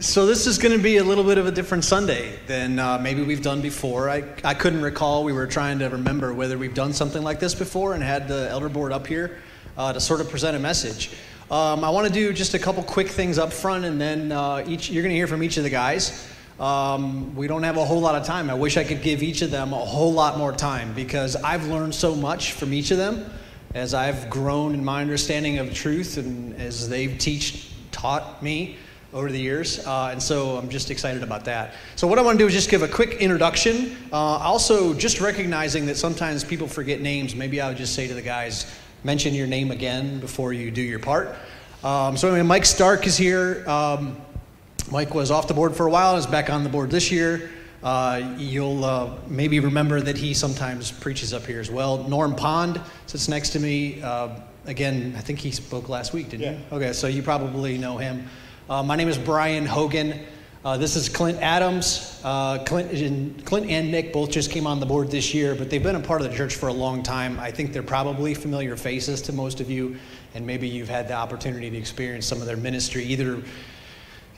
So this is going to be a little bit of a different Sunday than maybe we've done before. I couldn't recall. We were trying to remember whether we've done something like this before and had the elder board up here to sort of present a message. I want to do just a couple quick things up front, and then you're going to hear from each of the guys. We don't have a whole lot of time. I wish I could give each of them a whole lot more time, because I've learned so much from each of them as I've grown in my understanding of truth and as they've taught me over the years, and so I'm just excited about that. So what I want to do is just give a quick introduction, also just recognizing that sometimes people forget names. Maybe I would just say to the guys, mention your name again before you do your part. So anyway, Mike Stark is here. Mike was off the board for a while and is back on the board this year. You'll maybe remember that he sometimes preaches up here as well. Norm Pond sits next to me. Again, I think he spoke last week, didn't you? Okay, so you probably know him. My name is Brian Hogan. This is Clint Adams. Clint and Nick both just came on the board this year, but they've been a part of the church for a long time. I think they're probably familiar faces to most of you, and maybe you've had the opportunity to experience some of their ministry, either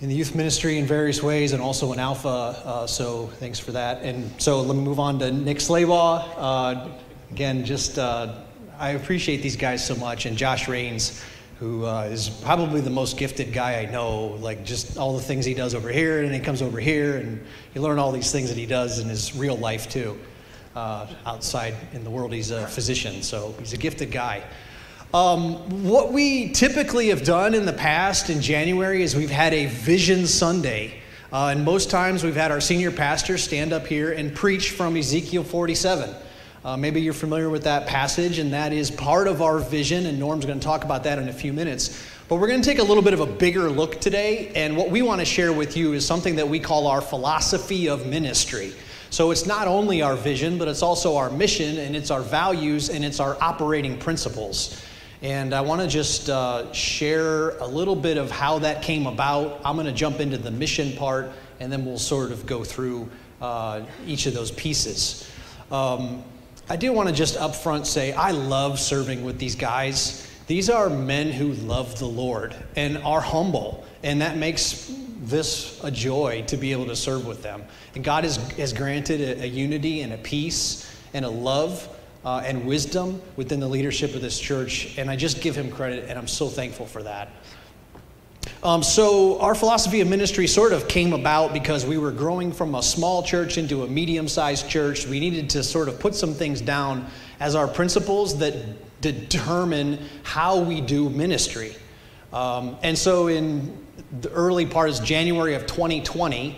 in the youth ministry in various ways and also in Alpha, so thanks for that. And so let me move on to Nick Slaybaugh. Again, just I appreciate these guys so much, and Josh Rains, who is probably the most gifted guy I know, like just all the things he does over here, and he comes over here, and you learn all these things that he does in his real life too. Outside in the world, he's a physician, so he's a gifted guy. What we typically have done in the past in January is we've had a Vision Sunday, and most times we've had our senior pastor stand up here and preach from Ezekiel 47. Maybe you're familiar with that passage, and that is part of our vision, and Norm's going to talk about that in a few minutes. But we're going to take a little bit of a bigger look today, and what we want to share with you is something that we call our philosophy of ministry. So it's not only our vision, but it's also our mission, and it's our values, and it's our operating principles. And I want to just share a little bit of how that came about. I'm going to jump into the mission part, and then we'll sort of go through each of those pieces. I do want to just up front say, I love serving with these guys. These are men who love the Lord and are humble, and that makes this a joy to be able to serve with them. And God has granted a unity and a peace and a love and wisdom within the leadership of this church, and I just give him credit, and I'm so thankful for that. So our philosophy of ministry sort of came about because we were growing from a small church into a medium-sized church. We needed to sort of put some things down as our principles that determine how we do ministry. And so in the early part is January of 2020,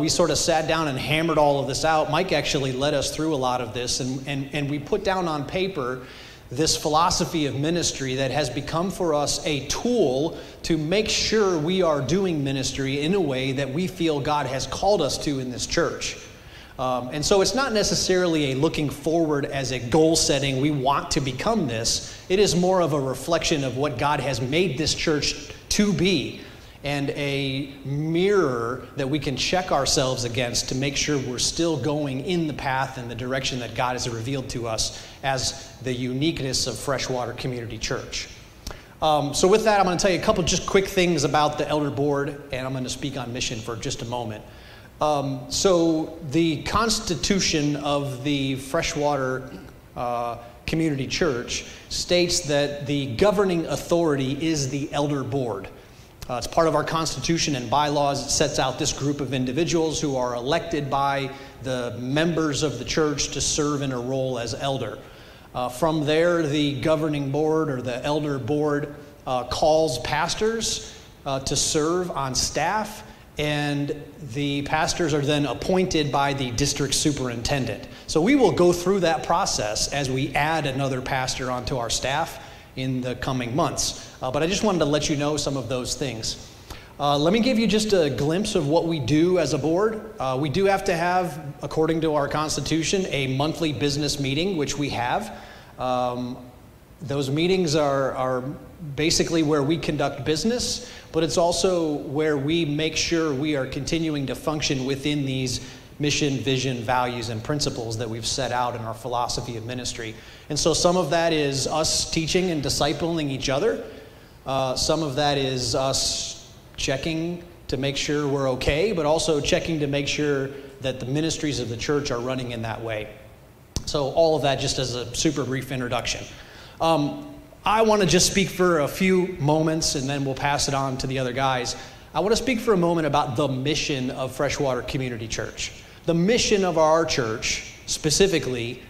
we sort of sat down and hammered all of this out. Mike actually led us through a lot of this, and we put down on paper this philosophy of ministry that has become for us a tool to make sure we are doing ministry in a way that we feel God has called us to in this church. And so it's not necessarily a looking forward as a goal setting, we want to become this. It is more of a reflection of what God has made this church to be, and a mirror that we can check ourselves against to make sure we're still going in the path and the direction that God has revealed to us as the uniqueness of Freshwater Community Church. So with that, I'm going to tell you a couple just quick things about the elder board, and I'm going to speak on mission for just a moment. So the constitution of the Freshwater Community Church states that the governing authority is the elder board. It's part of our constitution and bylaws. It sets out this group of individuals who are elected by the members of the church to serve in a role as elder. From there, the governing board or the elder board calls pastors to serve on staff, and the pastors are then appointed by the district superintendent. So we will go through that process as we add another pastor onto our staff in the coming months. But I just wanted to let you know some of those things. Let me give you just a glimpse of what we do as a board. We do have to have, according to our constitution, a monthly business meeting, which we have. Those meetings are basically where we conduct business, but it's also where we make sure we are continuing to function within these mission, vision, values, and principles that we've set out in our philosophy of ministry. And so some of that is us teaching and discipling each other. Some of that is us checking to make sure we're okay, but also checking to make sure that the ministries of the church are running in that way. So all of that just as a super brief introduction. I want to just speak for a few moments and then we'll pass it on to the other guys. I want to speak for a moment about the mission of Freshwater Community Church. The mission of our church specifically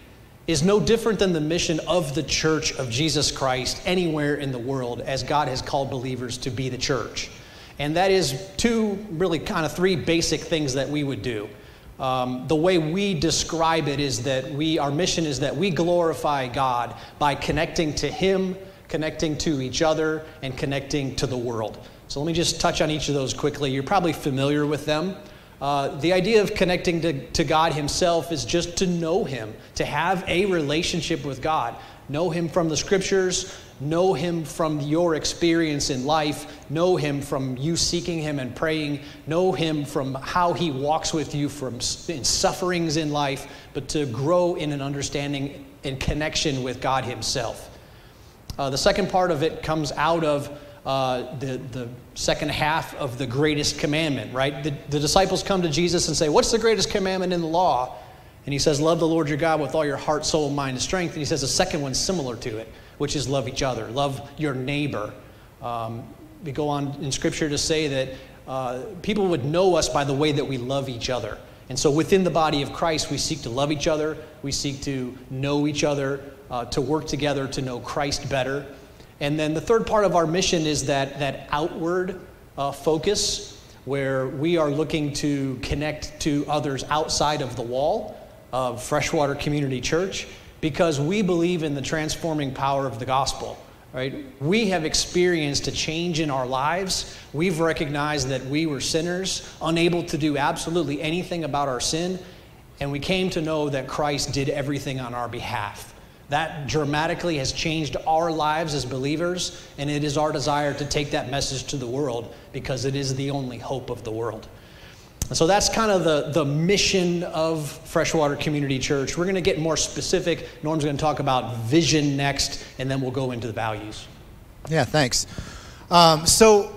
is no different than the mission of the Church of Jesus Christ anywhere in the world, as God has called believers to be the church. And that is two, really kind of three basic things that we would do. The way we describe it is that our mission is that we glorify God by connecting to Him, connecting to each other, and connecting to the world. So let me just touch on each of those quickly. You're probably familiar with them. The idea of connecting to God Himself is just to know Him, to have a relationship with God. Know Him from the Scriptures, know Him from your experience in life, know Him from you seeking Him and praying, know Him from how He walks with you in sufferings in life, but to grow in an understanding and connection with God Himself. The second part of it comes out of the second half of the greatest commandment, right? The disciples come to Jesus and say, what's the greatest commandment in the law? And He says, love the Lord your God with all your heart, soul, mind, and strength. And He says the second one's similar to it, which is love each other, love your neighbor. We go on in Scripture to say that people would know us by the way that we love each other. And so within the body of Christ, we seek to love each other. We seek to know each other, to work together, to know Christ better. And then the third part of our mission is that outward focus, where we are looking to connect to others outside of the wall of Freshwater Community Church, because we believe in the transforming power of the gospel, right? We have experienced a change in our lives. We've recognized that we were sinners, unable to do absolutely anything about our sin, and we came to know that Christ did everything on our behalf. That dramatically has changed our lives as believers, and it is our desire to take that message to the world because it is the only hope of the world. And so that's kind of the mission of Freshwater Community Church. We're going to get more specific. Norm's going to talk about vision next, and then we'll go into the values. Yeah, thanks. So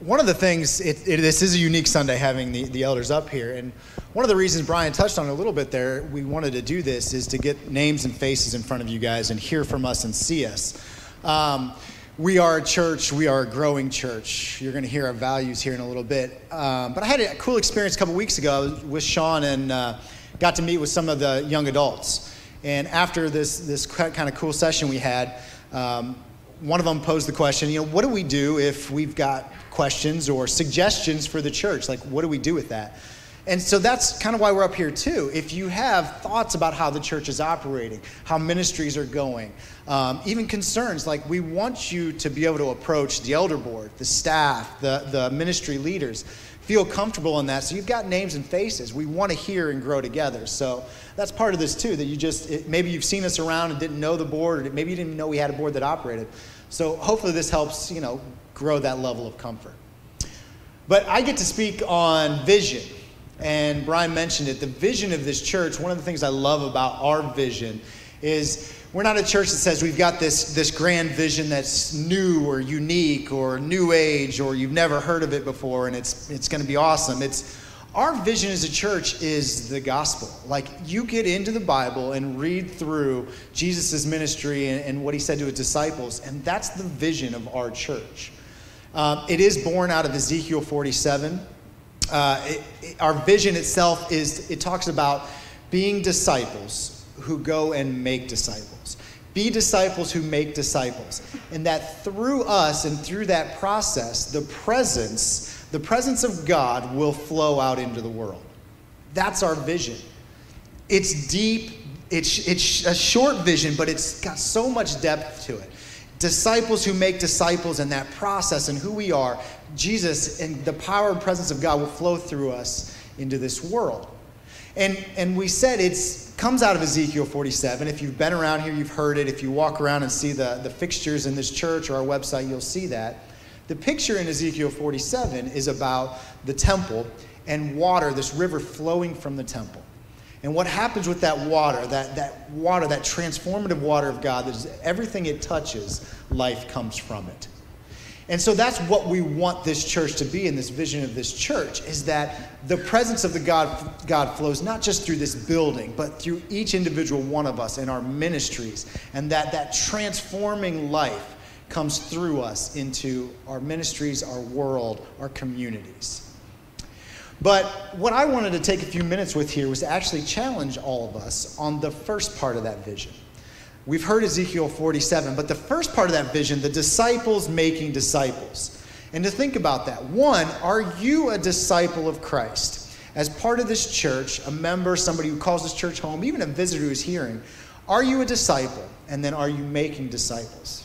one of the things, this is a unique Sunday having the elders up here, and one of the reasons Brian touched on it a little bit there, we wanted to do this, is to get names and faces in front of you guys and hear from us and see us. We are a church, we are a growing church. You're going to hear our values here in a little bit. But I had a cool experience a couple weeks ago. I was with Sean and got to meet with some of the young adults. And after this kind of cool session we had, one of them posed the question, you know, what do we do if we've got questions or suggestions for the church? Like, what do we do with that? And so that's kind of why we're up here too. If you have thoughts about how the church is operating, how ministries are going, even concerns, like we want you to be able to approach the elder board, the staff, the ministry leaders, feel comfortable in that. So you've got names and faces. We want to hear and grow together. So that's part of this too, that you just, maybe you've seen us around and didn't know the board, or maybe you didn't even know we had a board that operated. So hopefully this helps, you know, grow that level of comfort. But I get to speak on vision. And Brian mentioned it, the vision of this church, one of the things I love about our vision is we're not a church that says we've got this grand vision that's new or unique or new age or you've never heard of it before and it's going to be awesome. It's our vision as a church is the gospel. Like you get into the Bible and read through Jesus' ministry and what He said to His disciples, and that's the vision of our church. It is born out of Ezekiel 47. Our vision itself is, it talks about being disciples who go and make disciples. Be disciples who make disciples. And that through us and through that process, the presence of God will flow out into the world. That's our vision. It's deep. It's a short vision, but it's got so much depth to it. Disciples who make disciples, and that process and who we are, Jesus and the power and presence of God will flow through us into this world. And we said it comes out of Ezekiel 47. If you've been around here, you've heard it. If you walk around and see the fixtures in this church or our website, you'll see that. The picture in Ezekiel 47 is about the temple and water, this river flowing from the temple. And what happens with that water, that transformative water of God, that everything it touches, life comes from it. And so that's what we want this church to be, and this vision of this church is that the presence of the God flows not just through this building, but through each individual one of us in our ministries, and that transforming life comes through us into our ministries, our world, our communities. But what I wanted to take a few minutes with here was to actually challenge all of us on the first part of that vision. We've heard Ezekiel 47, but the first part of that vision, the disciples making disciples. And to think about that, one, are you a disciple of Christ? As part of this church, a member, somebody who calls this church home, even a visitor who's hearing, are you a disciple? And then are you making disciples?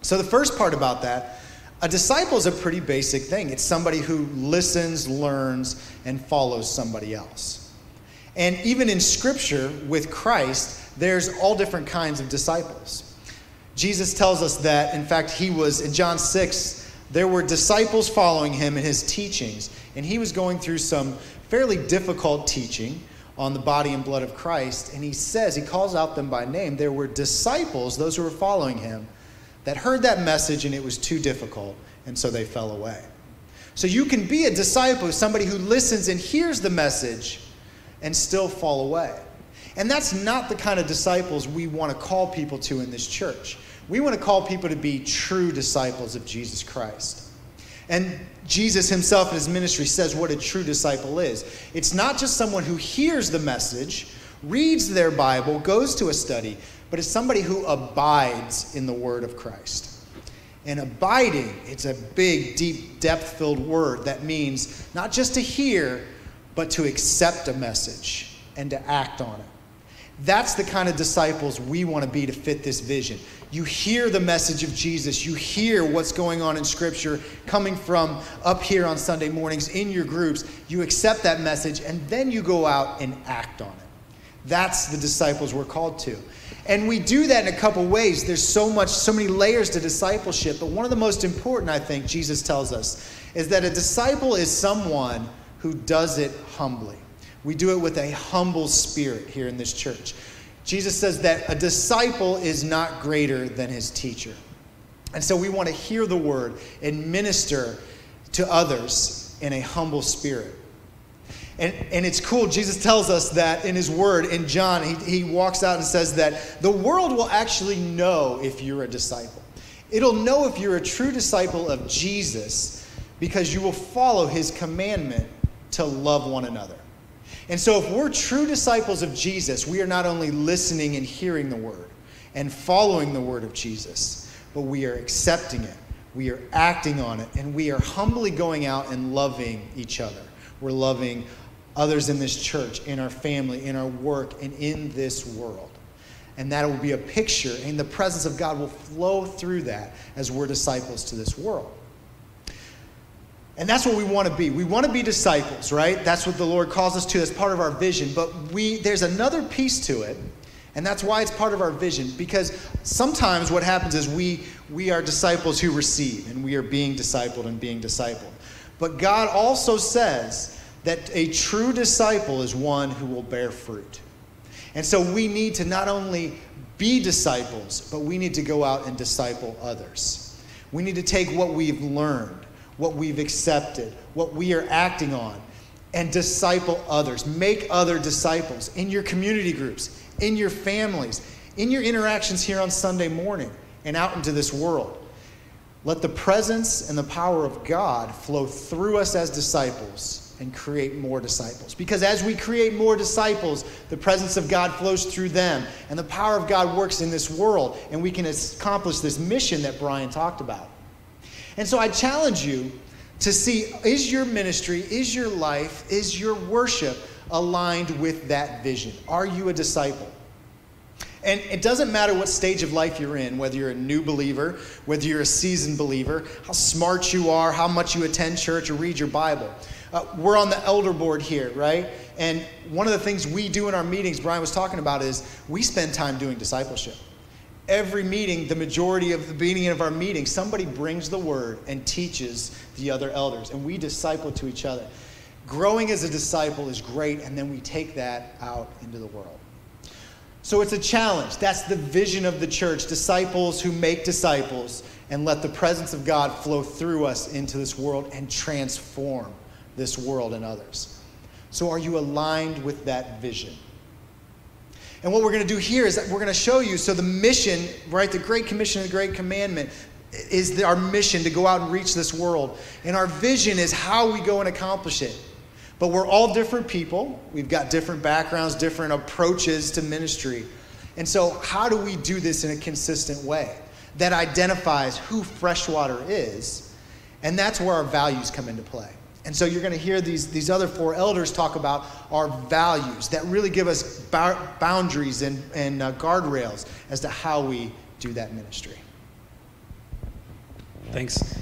So the first part about that, a disciple is a pretty basic thing. It's somebody who listens, learns, and follows somebody else. And even in Scripture, with Christ, there's all different kinds of disciples. Jesus tells us that, in fact, he was, in John 6, there were disciples following him in his teachings, and he was going through some fairly difficult teaching on the body and blood of Christ, and he says, he calls out them by name, there were disciples, those who were following him, that heard that message and it was too difficult, and so they fell away. So you can be a disciple, somebody who listens and hears the message and still fall away. And that's not the kind of disciples we want to call people to in this church. We want to call people to be true disciples of Jesus Christ. And Jesus himself in his ministry says what a true disciple is. It's not just someone who hears the message, reads their Bible, goes to a study, but it's somebody who abides in the word of Christ. And abiding, it's a big, deep, depth-filled word that means not just to hear, but to accept a message and to act on it. That's the kind of disciples we want to be to fit this vision. You hear the message of Jesus. You hear what's going on in Scripture coming from up here on Sunday mornings in your groups. You accept that message, and then you go out and act on it. That's the disciples we're called to. And we do that in a couple ways. There's so many layers to discipleship. But one of the most important, I think, Jesus tells us, is that a disciple is someone who does it humbly. We do it with a humble spirit here in this church. Jesus says that a disciple is not greater than his teacher. And so we want to hear the word and minister to others in a humble spirit. And it's cool, Jesus tells us that in his word, in John, he walks out and says that the world will actually know if you're a disciple. It'll know if you're a true disciple of Jesus because you will follow his commandment to love one another. And so if we're true disciples of Jesus, we are not only listening and hearing the word and following the word of Jesus, but we are accepting it, we are acting on it, and we are humbly going out and loving each other. We're loving others in this church, in our family, in our work, and in this world. And that will be a picture, and the presence of God will flow through that as we're disciples to this world. And that's what we want to be. We want to be disciples, right? That's what the Lord calls us to as part of our vision. But there's another piece to it, and that's why it's part of our vision, because sometimes what happens is we are disciples who receive, and we are being discipled and being discipled. But God also says that a true disciple is one who will bear fruit. And so we need to not only be disciples, but we need to go out and disciple others. We need to take what we've learned, what we've accepted, what we are acting on, and disciple others. Make other disciples in your community groups, in your families, in your interactions here on Sunday morning, and out into this world. Let the presence and the power of God flow through us as disciples and create more disciples. Because as we create more disciples, the presence of God flows through them, and the power of God works in this world, and we can accomplish this mission that Brian talked about. And so I challenge you to see, is your ministry, is your life, is your worship aligned with that vision? Are you a disciple? And it doesn't matter what stage of life you're in, whether you're a new believer, whether you're a seasoned believer, how smart you are, how much you attend church or read your Bible. We're on the elder board here, right? And one of the things we do in our meetings, Brian was talking about, is we spend time doing discipleship. Every meeting, the majority of the beginning of our meeting, somebody brings the word and teaches the other elders, and we disciple to each other. Growing as a disciple is great, and then we take that out into the world. So it's a challenge. That's the vision of the church, disciples who make disciples, and let the presence of God flow through us into this world and transform this world and others. So are you aligned with that vision? And what we're going to do here is that we're going to show you, so the mission, right, the Great Commission and the Great Commandment is our mission to go out and reach this world. And our vision is how we go and accomplish it. But we're all different people. We've got different backgrounds, different approaches to ministry. And so how do we do this in a consistent way that identifies who Freshwater is? And that's where our values come into play. And so you're going to hear these other four elders talk about our values that really give us boundaries and guardrails as to how we do that ministry. Thanks.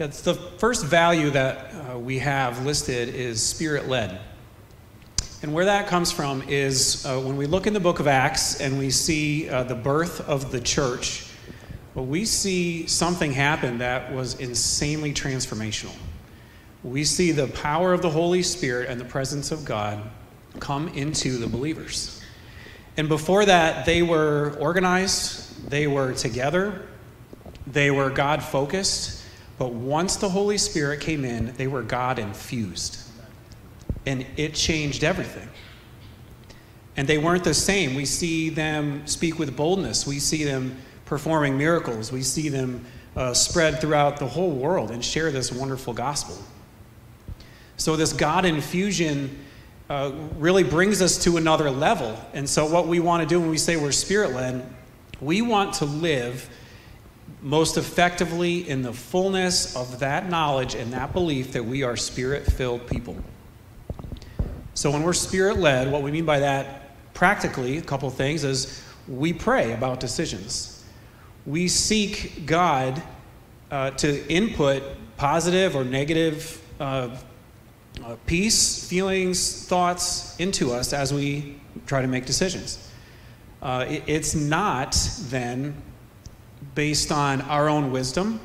Yeah, the first value that we have listed is spirit-led. And where that comes from is when we look in the book of Acts and we see the birth of the church, well, we see something happen that was insanely transformational. We see the power of the Holy Spirit and the presence of God come into the believers. And before that, they were organized, they were together, they were God-focused, but once the Holy Spirit came in, they were God-infused. And it changed everything. And they weren't the same. We see them speak with boldness. We see them performing miracles. We see them spread throughout the whole world and share this wonderful gospel. So this God infusion really brings us to another level. And so what we want to do when we say we're spirit-led, we want to live most effectively in the fullness of that knowledge and that belief that we are spirit-filled people. So when we're spirit-led, what we mean by that practically, a couple of things, is we pray about decisions. We seek God to input positive or negative peace, feelings, thoughts into us as we try to make decisions. It's not then based on our own wisdom.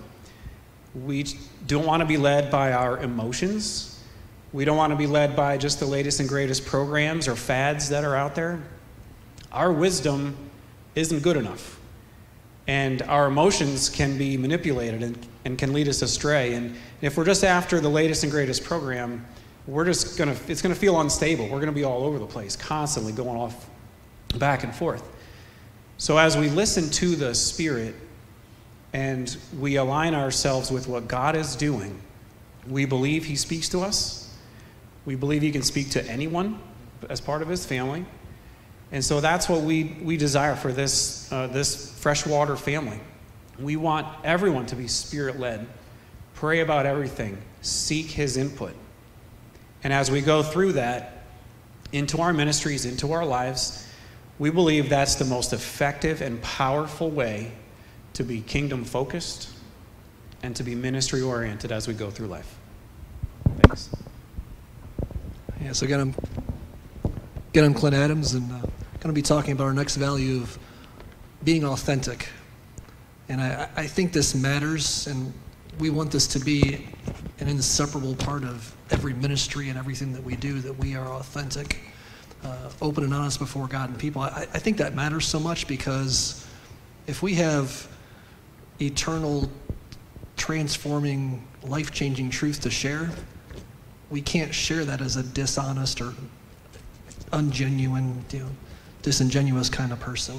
We don't want to be led by our emotions. We don't want to be led by just the latest and greatest programs or fads that are out there. Our wisdom isn't good enough. And our emotions can be manipulated and can lead us astray. And if we're just after the latest and greatest program, we're just going to, it's going to feel unstable. We're going to be all over the place, constantly going off back and forth. So as we listen to the Spirit and we align ourselves with what God is doing, we believe He speaks to us. We believe He can speak to anyone as part of His family. And so that's what we desire for this Freshwater family. We want everyone to be spirit-led, pray about everything, seek His input. And as we go through that into our ministries, into our lives, we believe that's the most effective and powerful way to be kingdom-focused and to be ministry-oriented as we go through life. Thanks. Yeah, so again, I'm Clint Adams, and I'm going to be talking about our next value of being authentic. And I think this matters, and we want this to be an inseparable part of every ministry and everything that we do, that we are authentic, open and honest before God and people. I think that matters so much because if we have eternal, transforming, life-changing truth to share, we can't share that as a dishonest or ungenuine, disingenuous kind of person.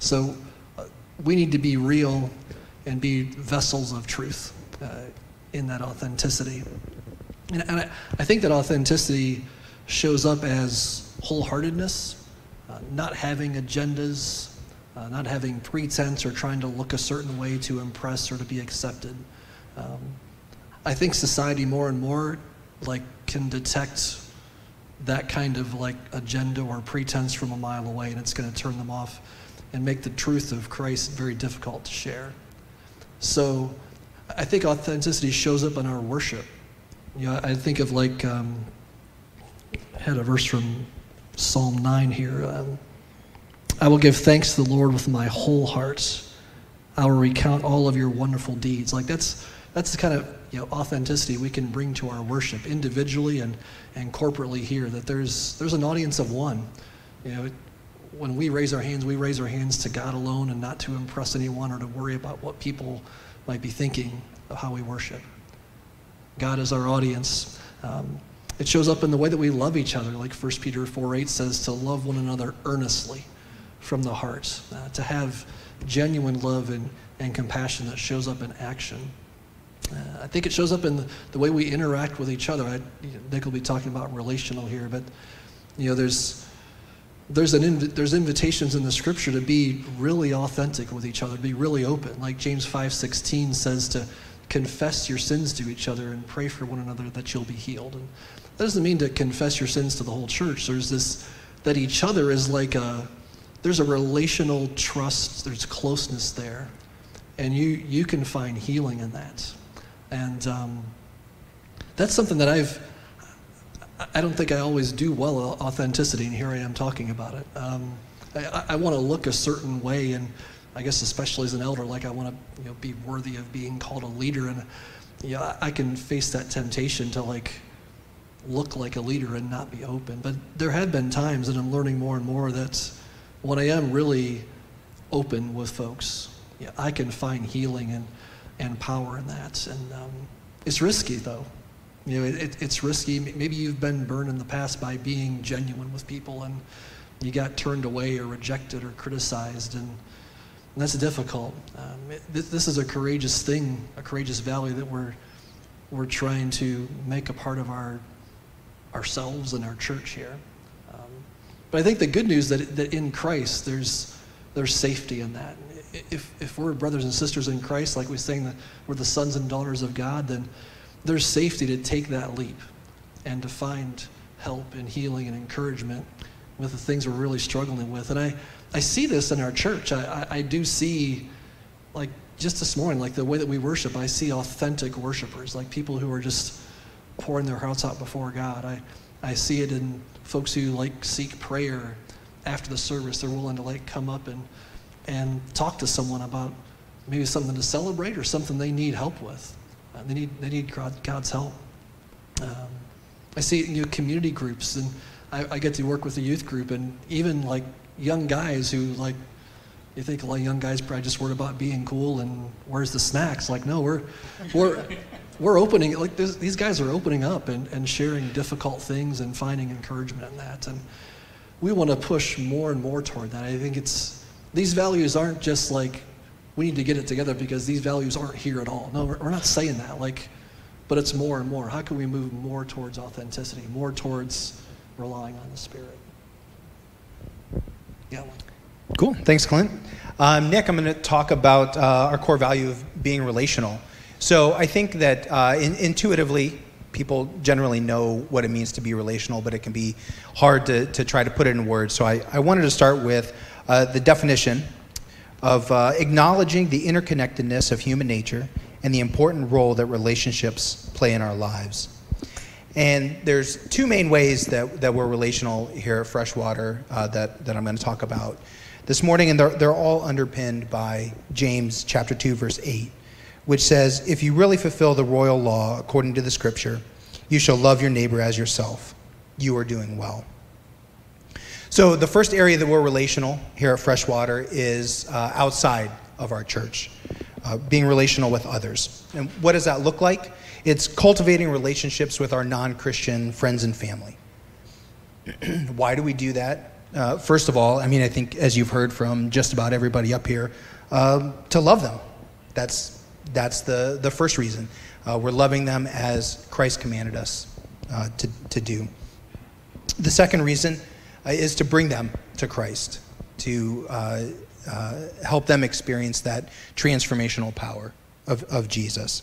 So we need to be real and be vessels of truth in that authenticity. And I think that authenticity shows up as wholeheartedness, not having agendas, not having pretense or trying to look a certain way to impress or to be accepted. I think society more and more can detect that kind of agenda or pretense from a mile away, and it's going to turn them off and make the truth of Christ very difficult to share. So I think authenticity shows up in our worship. I think of I had a verse from Psalm 9 here. I will give thanks to the Lord with my whole heart. I will recount all of your wonderful deeds. That's the kind of authenticity we can bring to our worship individually and corporately here, that there's an audience of one. When we raise our hands to God alone and not to impress anyone or to worry about what people might be thinking of how we worship. God is our audience. It shows up in the way that we love each other, like 1 Peter 4:8 says, to love one another earnestly from the heart, to have genuine love and compassion that shows up in action. I think it shows up in the way we interact with each other. Nick will be talking about relational here, but you know, there's invitations in the scripture to be really authentic with each other, to be really open. Like James 5:16 says to confess your sins to each other and pray for one another that you'll be healed. And that doesn't mean to confess your sins to the whole church. There's this, that each other is like a, there's a relational trust, there's closeness there. And you can find healing in that. And that's something that I don't think I always do well, authenticity, and here I am talking about it. I want to look a certain way, and I guess especially as an elder, like I want to be worthy of being called a leader, and I can face that temptation to look like a leader and not be open. But there have been times, and I'm learning more and more, that when I am really open with folks, I can find healing and power in that. And it's risky though. It's risky. Maybe you've been burned in the past by being genuine with people and you got turned away or rejected or criticized, and that's difficult. This is a courageous thing, a courageous value that we're trying to make a part of ourselves and our church here. But I think the good news that in Christ there's safety in that. If we're brothers and sisters in Christ, like we sang that we're the sons and daughters of God, then there's safety to take that leap and to find help and healing and encouragement with the things we're really struggling with. And I see this in our church. I do see, like just this morning, like the way that we worship, I see authentic worshipers, like people who are just pouring their hearts out before God. I see it in folks who seek prayer after the service. They're willing to come up and talk to someone about maybe something to celebrate or something they need help with. They need God's help. I see community groups, and I get to work with the youth group, and even young guys who you think young guys probably just worried about being cool and where's the snacks? No, we're opening. These guys are opening up and sharing difficult things and finding encouragement in that. And we want to push more and more toward that. I think these values aren't just we need to get it together because these values aren't here at all. No, we're not saying that, but it's more and more. How can we move more towards authenticity, more towards relying on the Spirit? Yeah. Cool, thanks, Clint. Nick, I'm gonna talk about our core value of being relational. So I think that intuitively, people generally know what it means to be relational, but it can be hard to try to put it in words. So I wanted to start with the definition of acknowledging the interconnectedness of human nature and the important role that relationships play in our lives. And there's two main ways that we're relational here at Freshwater that I'm going to talk about this morning, and they're all underpinned by James chapter 2, verse 8, which says, "If you really fulfill the royal law according to the scripture, you shall love your neighbor as yourself. You are doing well." So the first area that we're relational here at Freshwater is outside of our church, being relational with others. And what does that look like? It's cultivating relationships with our non-Christian friends and family. Why do we do that? First of all, I think as you've heard from just about everybody up here, to love them. That's the first reason. We're loving them as Christ commanded us to do. The second reason is to bring them to Christ, to help them experience that transformational power of Jesus.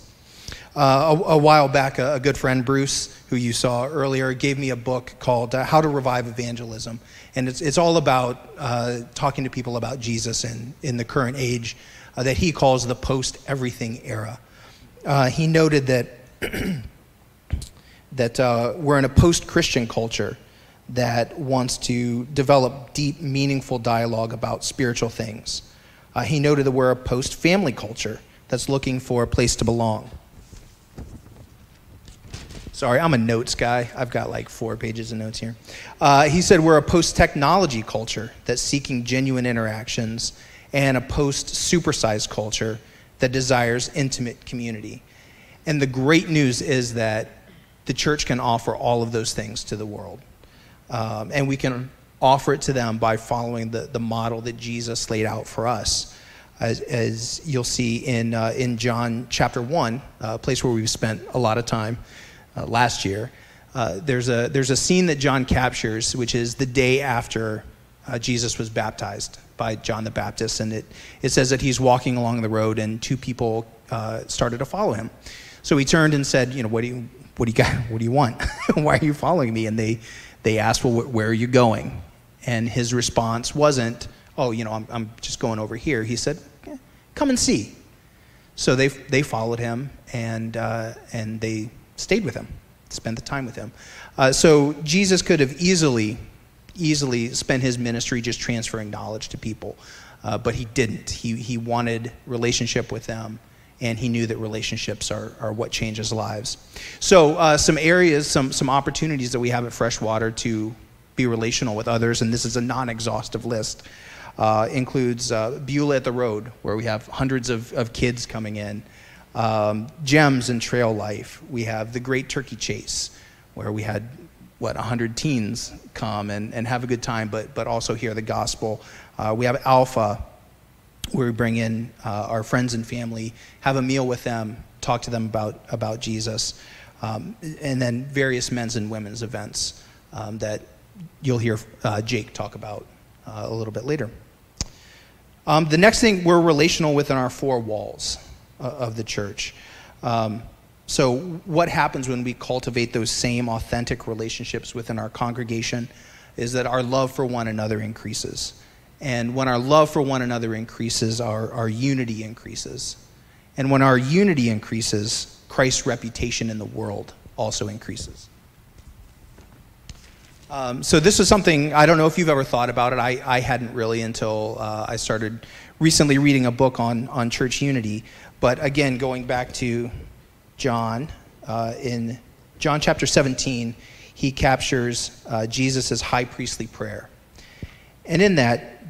A while back, a good friend, Bruce, who you saw earlier, gave me a book called How to Revive Evangelism. And it's all about talking to people about Jesus in the current age that he calls the post-everything era. He noted that, that we're in a post-Christian culture that wants to develop deep, meaningful dialogue about spiritual things. He noted that we're a post-family culture that's looking for a place to belong. Sorry, I'm a notes guy. I've got 4 pages of notes here. He said we're a post-technology culture that's seeking genuine interactions, and a post-supersized culture that desires intimate community. And the great news is that the church can offer all of those things to the world. And we can offer it to them by following the model that Jesus laid out for us. As you'll see in John chapter 1, a place where we've spent a lot of time last year, there's a scene that John captures, which is the day after Jesus was baptized by John the Baptist. And it says that he's walking along the road and two people started to follow him. So he turned and said, you know, what do you want? Why are you following me? And they asked, well, where are you going? And his response wasn't, oh, you know, I'm just going over here. He said, yeah, come and see. So they followed him and they stayed with him, spent the time with him. So Jesus could have easily spent his ministry just transferring knowledge to people, but he didn't. He wanted relationship with them, and he knew that relationships are what changes lives. So some areas, some opportunities that we have at Freshwater to be relational with others, and this is a non-exhaustive list, includes Beulah at the Road, where we have hundreds of kids coming in. Gems and Trail Life. We have the Great Turkey Chase, where we had, 100 teens come and have a good time, but also hear the gospel. We have Alpha, where we bring in our friends and family, have a meal with them, talk to them about Jesus, and then various men's and women's events that you'll hear Jake talk about a little bit later. The next thing, we're relational within our four walls of the church. So what happens when we cultivate those same authentic relationships within our congregation is that our love for one another increases. And when our love for one another increases, our unity increases. And when our unity increases, Christ's reputation in the world also increases. So this is something, I don't know if you've ever thought about it. I hadn't really until I started recently reading a book on church unity. But again, going back to John, in John chapter 17, he captures Jesus' high priestly prayer. And in that,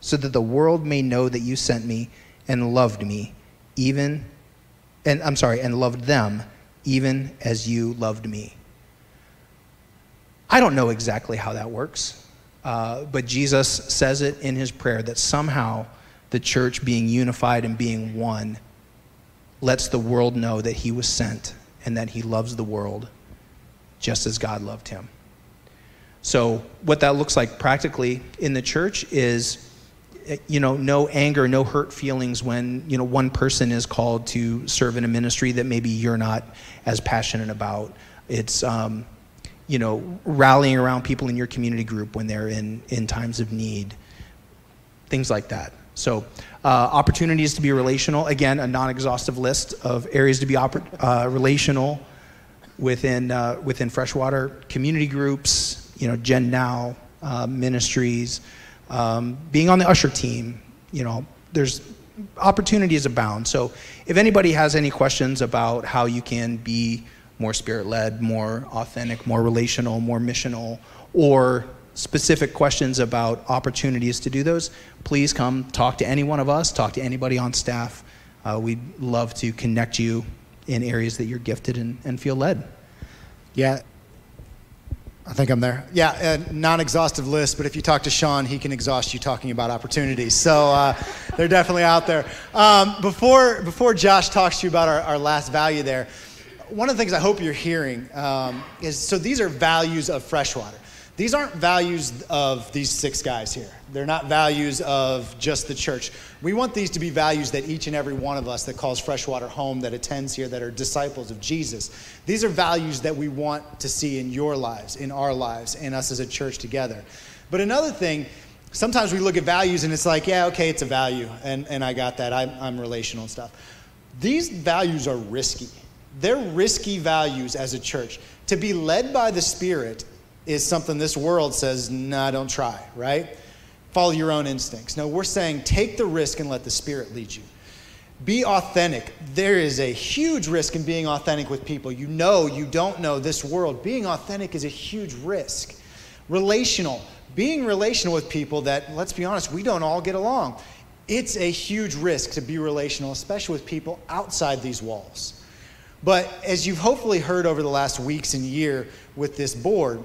so that the world may know that you sent me, and loved them, even as you loved me. I don't know exactly how that works, but Jesus says it in his prayer that somehow the church being unified and being one lets the world know that he was sent and that he loves the world just as God loved him. So what that looks like practically in the church is, you know, no anger, no hurt feelings when, you know, one person is called to serve in a ministry that maybe you're not as passionate about. It's, you know, rallying around people in your community group when they're in times of need, things like that. So opportunities to be relational, again, a non-exhaustive list of areas to be relational within Freshwater community groups, you know, Gen Now ministries, being on the usher team, you know, there's opportunities abound. So if anybody has any questions about how you can be more spirit-led, more authentic, more relational, more missional, or specific questions about opportunities to do those, please come talk to any one of us, talk to anybody on staff. We'd love to connect you in areas that you're gifted and feel led. Yeah. I think I'm there. Yeah, a non-exhaustive list, but if you talk to Sean, he can exhaust you talking about opportunities. So they're definitely out there. Before Josh talks to you about our last value there, one of the things I hope you're hearing is, so these are values of Freshwater. These aren't values of these six guys here. They're not values of just the church. We want these to be values that each and every one of us that calls Freshwater home, that attends here, that are disciples of Jesus. These are values that we want to see in your lives, in our lives, in us as a church together. But another thing, sometimes we look at values and it's like, yeah, okay, it's a value, and I got that. I'm relational and stuff. These values are risky. They're risky values as a church. To be led by the Spirit is something this world says, nah, don't try, right? Follow your own instincts. No, we're saying take the risk and let the Spirit lead you. Be authentic. There is a huge risk in being authentic with people. You know, you don't know this world. Being authentic is a huge risk. Relational. Being relational with people that, let's be honest, we don't all get along. It's a huge risk to be relational, especially with people outside these walls. But as you've hopefully heard over the last weeks and year with this board,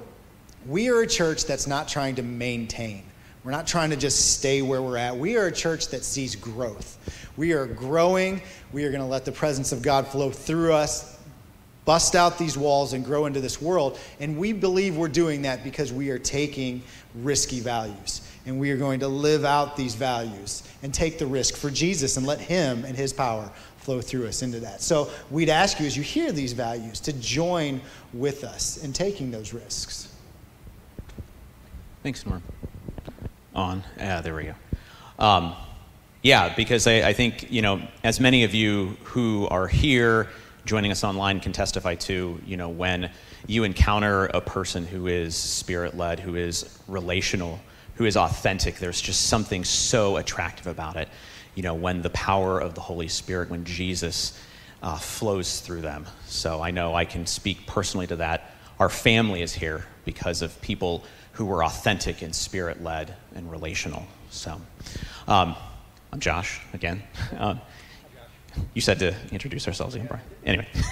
we are a church that's not trying to maintain. We're not trying to just stay where we're at. We are a church that sees growth. We are growing. We are going to let the presence of God flow through us, bust out these walls, and grow into this world. And we believe we're doing that because we are taking risky values. And we are going to live out these values and take the risk for Jesus and let him and his power flow through us into that. So we'd ask you, as you hear these values, to join with us in taking those risks. Thanks, Norm. There we go. Yeah, because I think, you know, as many of you who are here joining us online can testify to, you know, when you encounter a person who is Spirit-led, who is relational, who is authentic, there's just something so attractive about it. You know, when the power of the Holy Spirit, when Jesus flows through them. So I know I can speak personally to that. Our family is here because of people who were authentic and Spirit-led and relational. So I'm Josh again. You said to introduce ourselves again, Brian. Anyway, so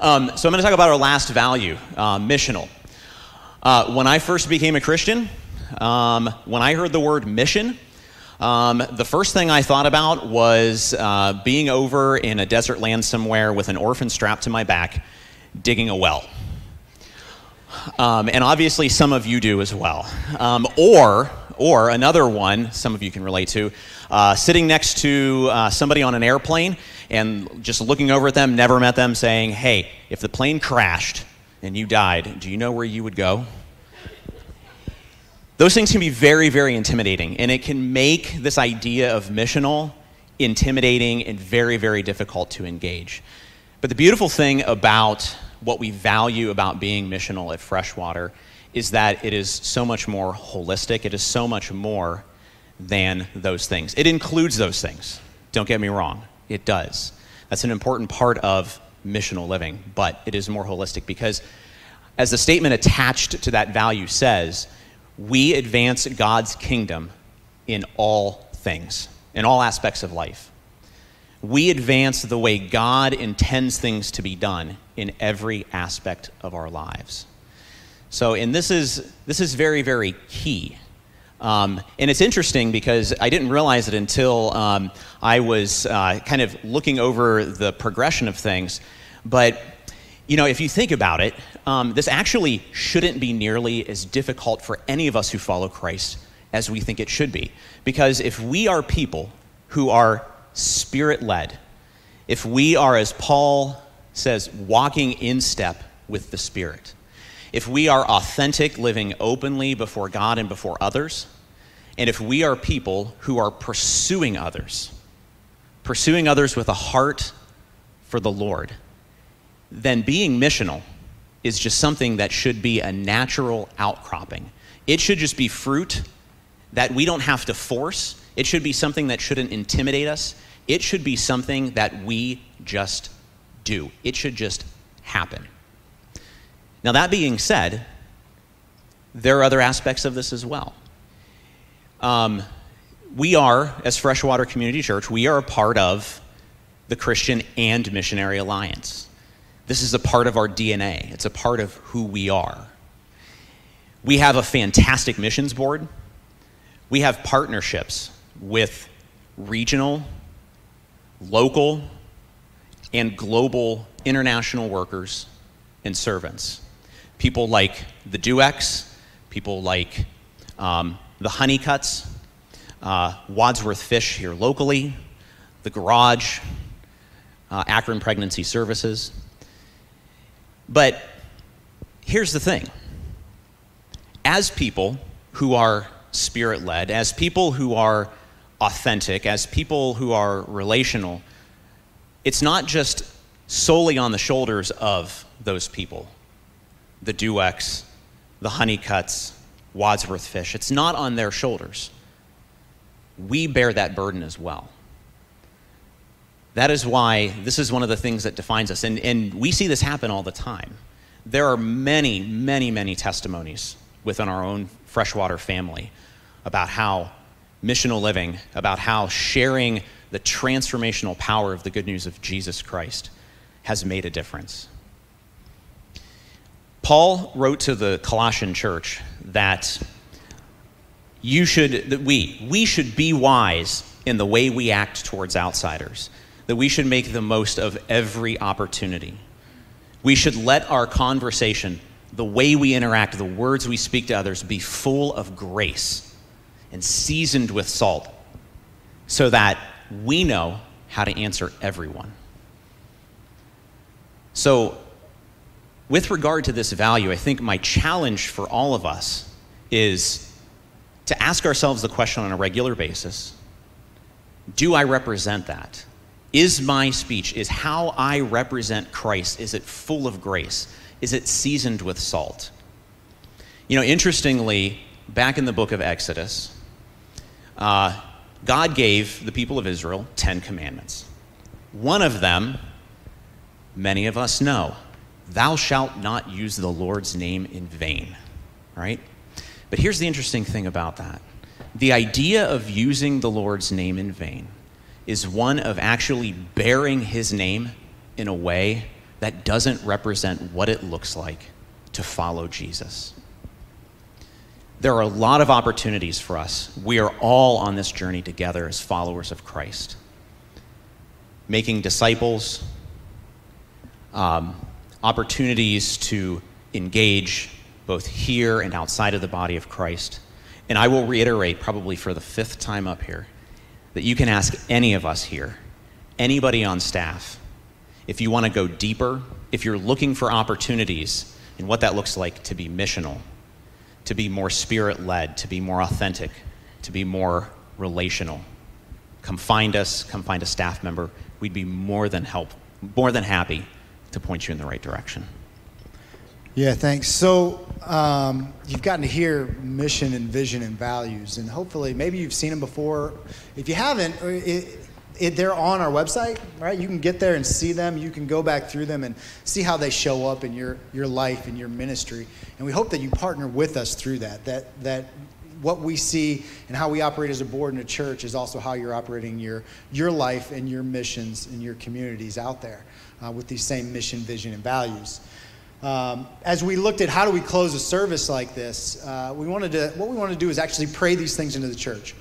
I'm going to talk about our last value, missional. When I first became a Christian, when I heard the word mission, the first thing I thought about was being over in a desert land somewhere with an orphan strapped to my back, digging a well. And obviously some of you do as well. Or another one some of you can relate to, sitting next to somebody on an airplane and just looking over at them, never met them, saying, hey, if the plane crashed and you died, do you know where you would go? Those things can be very, very intimidating, and it can make this idea of missional intimidating and very, very difficult to engage. But the beautiful thing about what we value about being missional at Freshwater is that it is so much more holistic. It is so much more than those things. It includes those things. Don't get me wrong. It does. That's an important part of missional living, but it is more holistic because, as the statement attached to that value says, we advance God's kingdom in all things, in all aspects of life. We advance the way God intends things to be done in every aspect of our lives. So, and this is very, very key. And it's interesting because I didn't realize it until I was kind of looking over the progression of things. But, you know, if you think about it, this actually shouldn't be nearly as difficult for any of us who follow Christ as we think it should be. Because if we are people who are Spirit-led, if we are, as Paul says, walking in step with the Spirit, if we are authentic, living openly before God and before others, and if we are people who are pursuing others with a heart for the Lord, then being missional is just something that should be a natural outcropping. It should just be fruit that we don't have to force. It should be something that shouldn't intimidate us. It should be something that we just do. It should just happen. Now, that being said, there are other aspects of this as well. We are, as Freshwater Community Church, we are a part of the Christian and Missionary Alliance. This is a part of our DNA. It's a part of who we are. We have a fantastic missions board. We have partnerships with regional, local, and global international workers and servants. People like the Duecks, people like the Honeycuts, Wadsworth Fish here locally, the Garage, Akron Pregnancy Services. But here's the thing. As people who are Spirit-led, as people who are authentic, as people who are relational, it's not just solely on the shoulders of those people, the Duecks, the Honeycuts, Wadsworth Fish. It's not on their shoulders. We bear that burden as well. That is why this is one of the things that defines us. And we see this happen all the time. There are many, many, many testimonies within our own freshwater family about how missional living, about how sharing the transformational power of the good news of Jesus Christ has made a difference. Paul wrote to the Colossian church that we should be wise in the way we act towards outsiders, that we should make the most of every opportunity. We should let our conversation, the way we interact, the words we speak to others, be full of grace and seasoned with salt so that we know how to answer everyone. So, with regard to this value, I think my challenge for all of us is to ask ourselves the question on a regular basis, do I represent that? Is my speech, is how I represent Christ, is it full of grace? Is it seasoned with salt? You know, interestingly, back in the book of Exodus, God gave the people of Israel 10 commandments. One of them, many of us know, thou shalt not use the Lord's name in vain, right? But here's the interesting thing about that. The idea of using the Lord's name in vain is one of actually bearing his name in a way that doesn't represent what it looks like to follow Jesus. There are a lot of opportunities for us. We are all on this journey together as followers of Christ, making disciples, opportunities to engage both here and outside of the body of Christ. And I will reiterate, probably for the 5th time up here, that you can ask any of us here, anybody on staff, if you want to go deeper, if you're looking for opportunities and what that looks like to be missional, to be more spirit-led, to be more authentic, to be more relational. Come find us, come find a staff member. We'd be more than happy to point you in the right direction. Yeah, thanks. So you've gotten to hear mission and vision and values, and hopefully maybe you've seen them before. If you haven't, they're on our website, right? You can get there and see them. You can go back through them and see how they show up in your life and your ministry. And we hope that you partner with us through that what we see and how we operate as a board and a church is also how you're operating your life and your missions and your communities out there with these same mission, vision, and values. As we looked at how do we close a service like this, what we wanted to do is actually pray these things into the church.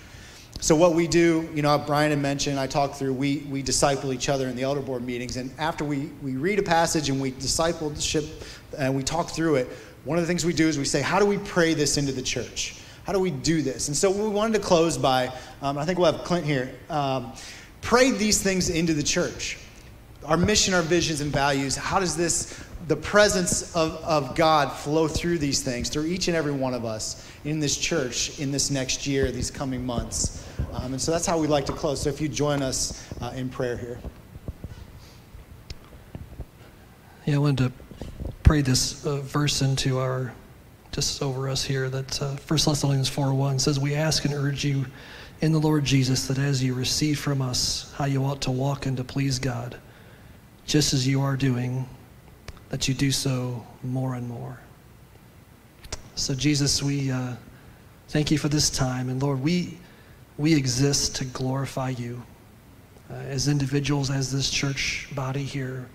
So what we do, you know, Brian had mentioned, I talked through, we disciple each other in the elder board meetings, and after we read a passage and we discipleship and we talk through it, one of the things we do is we say, how do we pray this into the church? How do we do this? And so we wanted to close by, I think we'll have Clint here, pray these things into the church. Our mission, our visions and values, how does this, the presence of God flow through these things, through each and every one of us in this church, in this next year, these coming months. And so that's how we'd like to close. So if you join us in prayer here. Yeah, I wanted to pray this verse into our, just over us here, that 1 Thessalonians 4:1 says, we ask and urge you in the Lord Jesus that as you receive from us how you ought to walk and to please God, just as you are doing, that you do so more and more. So Jesus, we thank you for this time. And Lord, we exist to glorify you as individuals, as this church body here.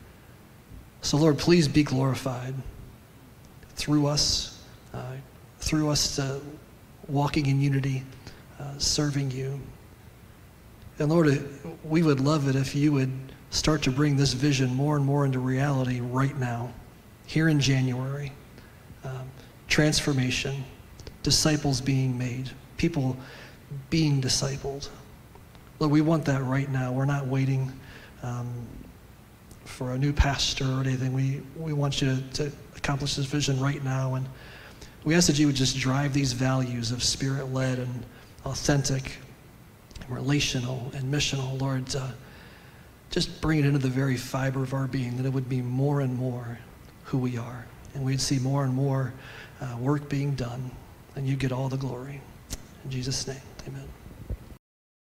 So Lord, please be glorified through us to walking in unity, serving you. And Lord, we would love it if you would start to bring this vision more and more into reality right now, here in January. Transformation, disciples being made, people being discipled. Lord, we want that right now. We're not waiting for a new pastor or anything. We want you to accomplish this vision right now. And we ask that you would just drive these values of spirit-led and authentic and relational and missional, Lord, just bring it into the very fiber of our being, that it would be more and more who we are. And we'd see more and more work being done, and you get all the glory. In Jesus' name, amen.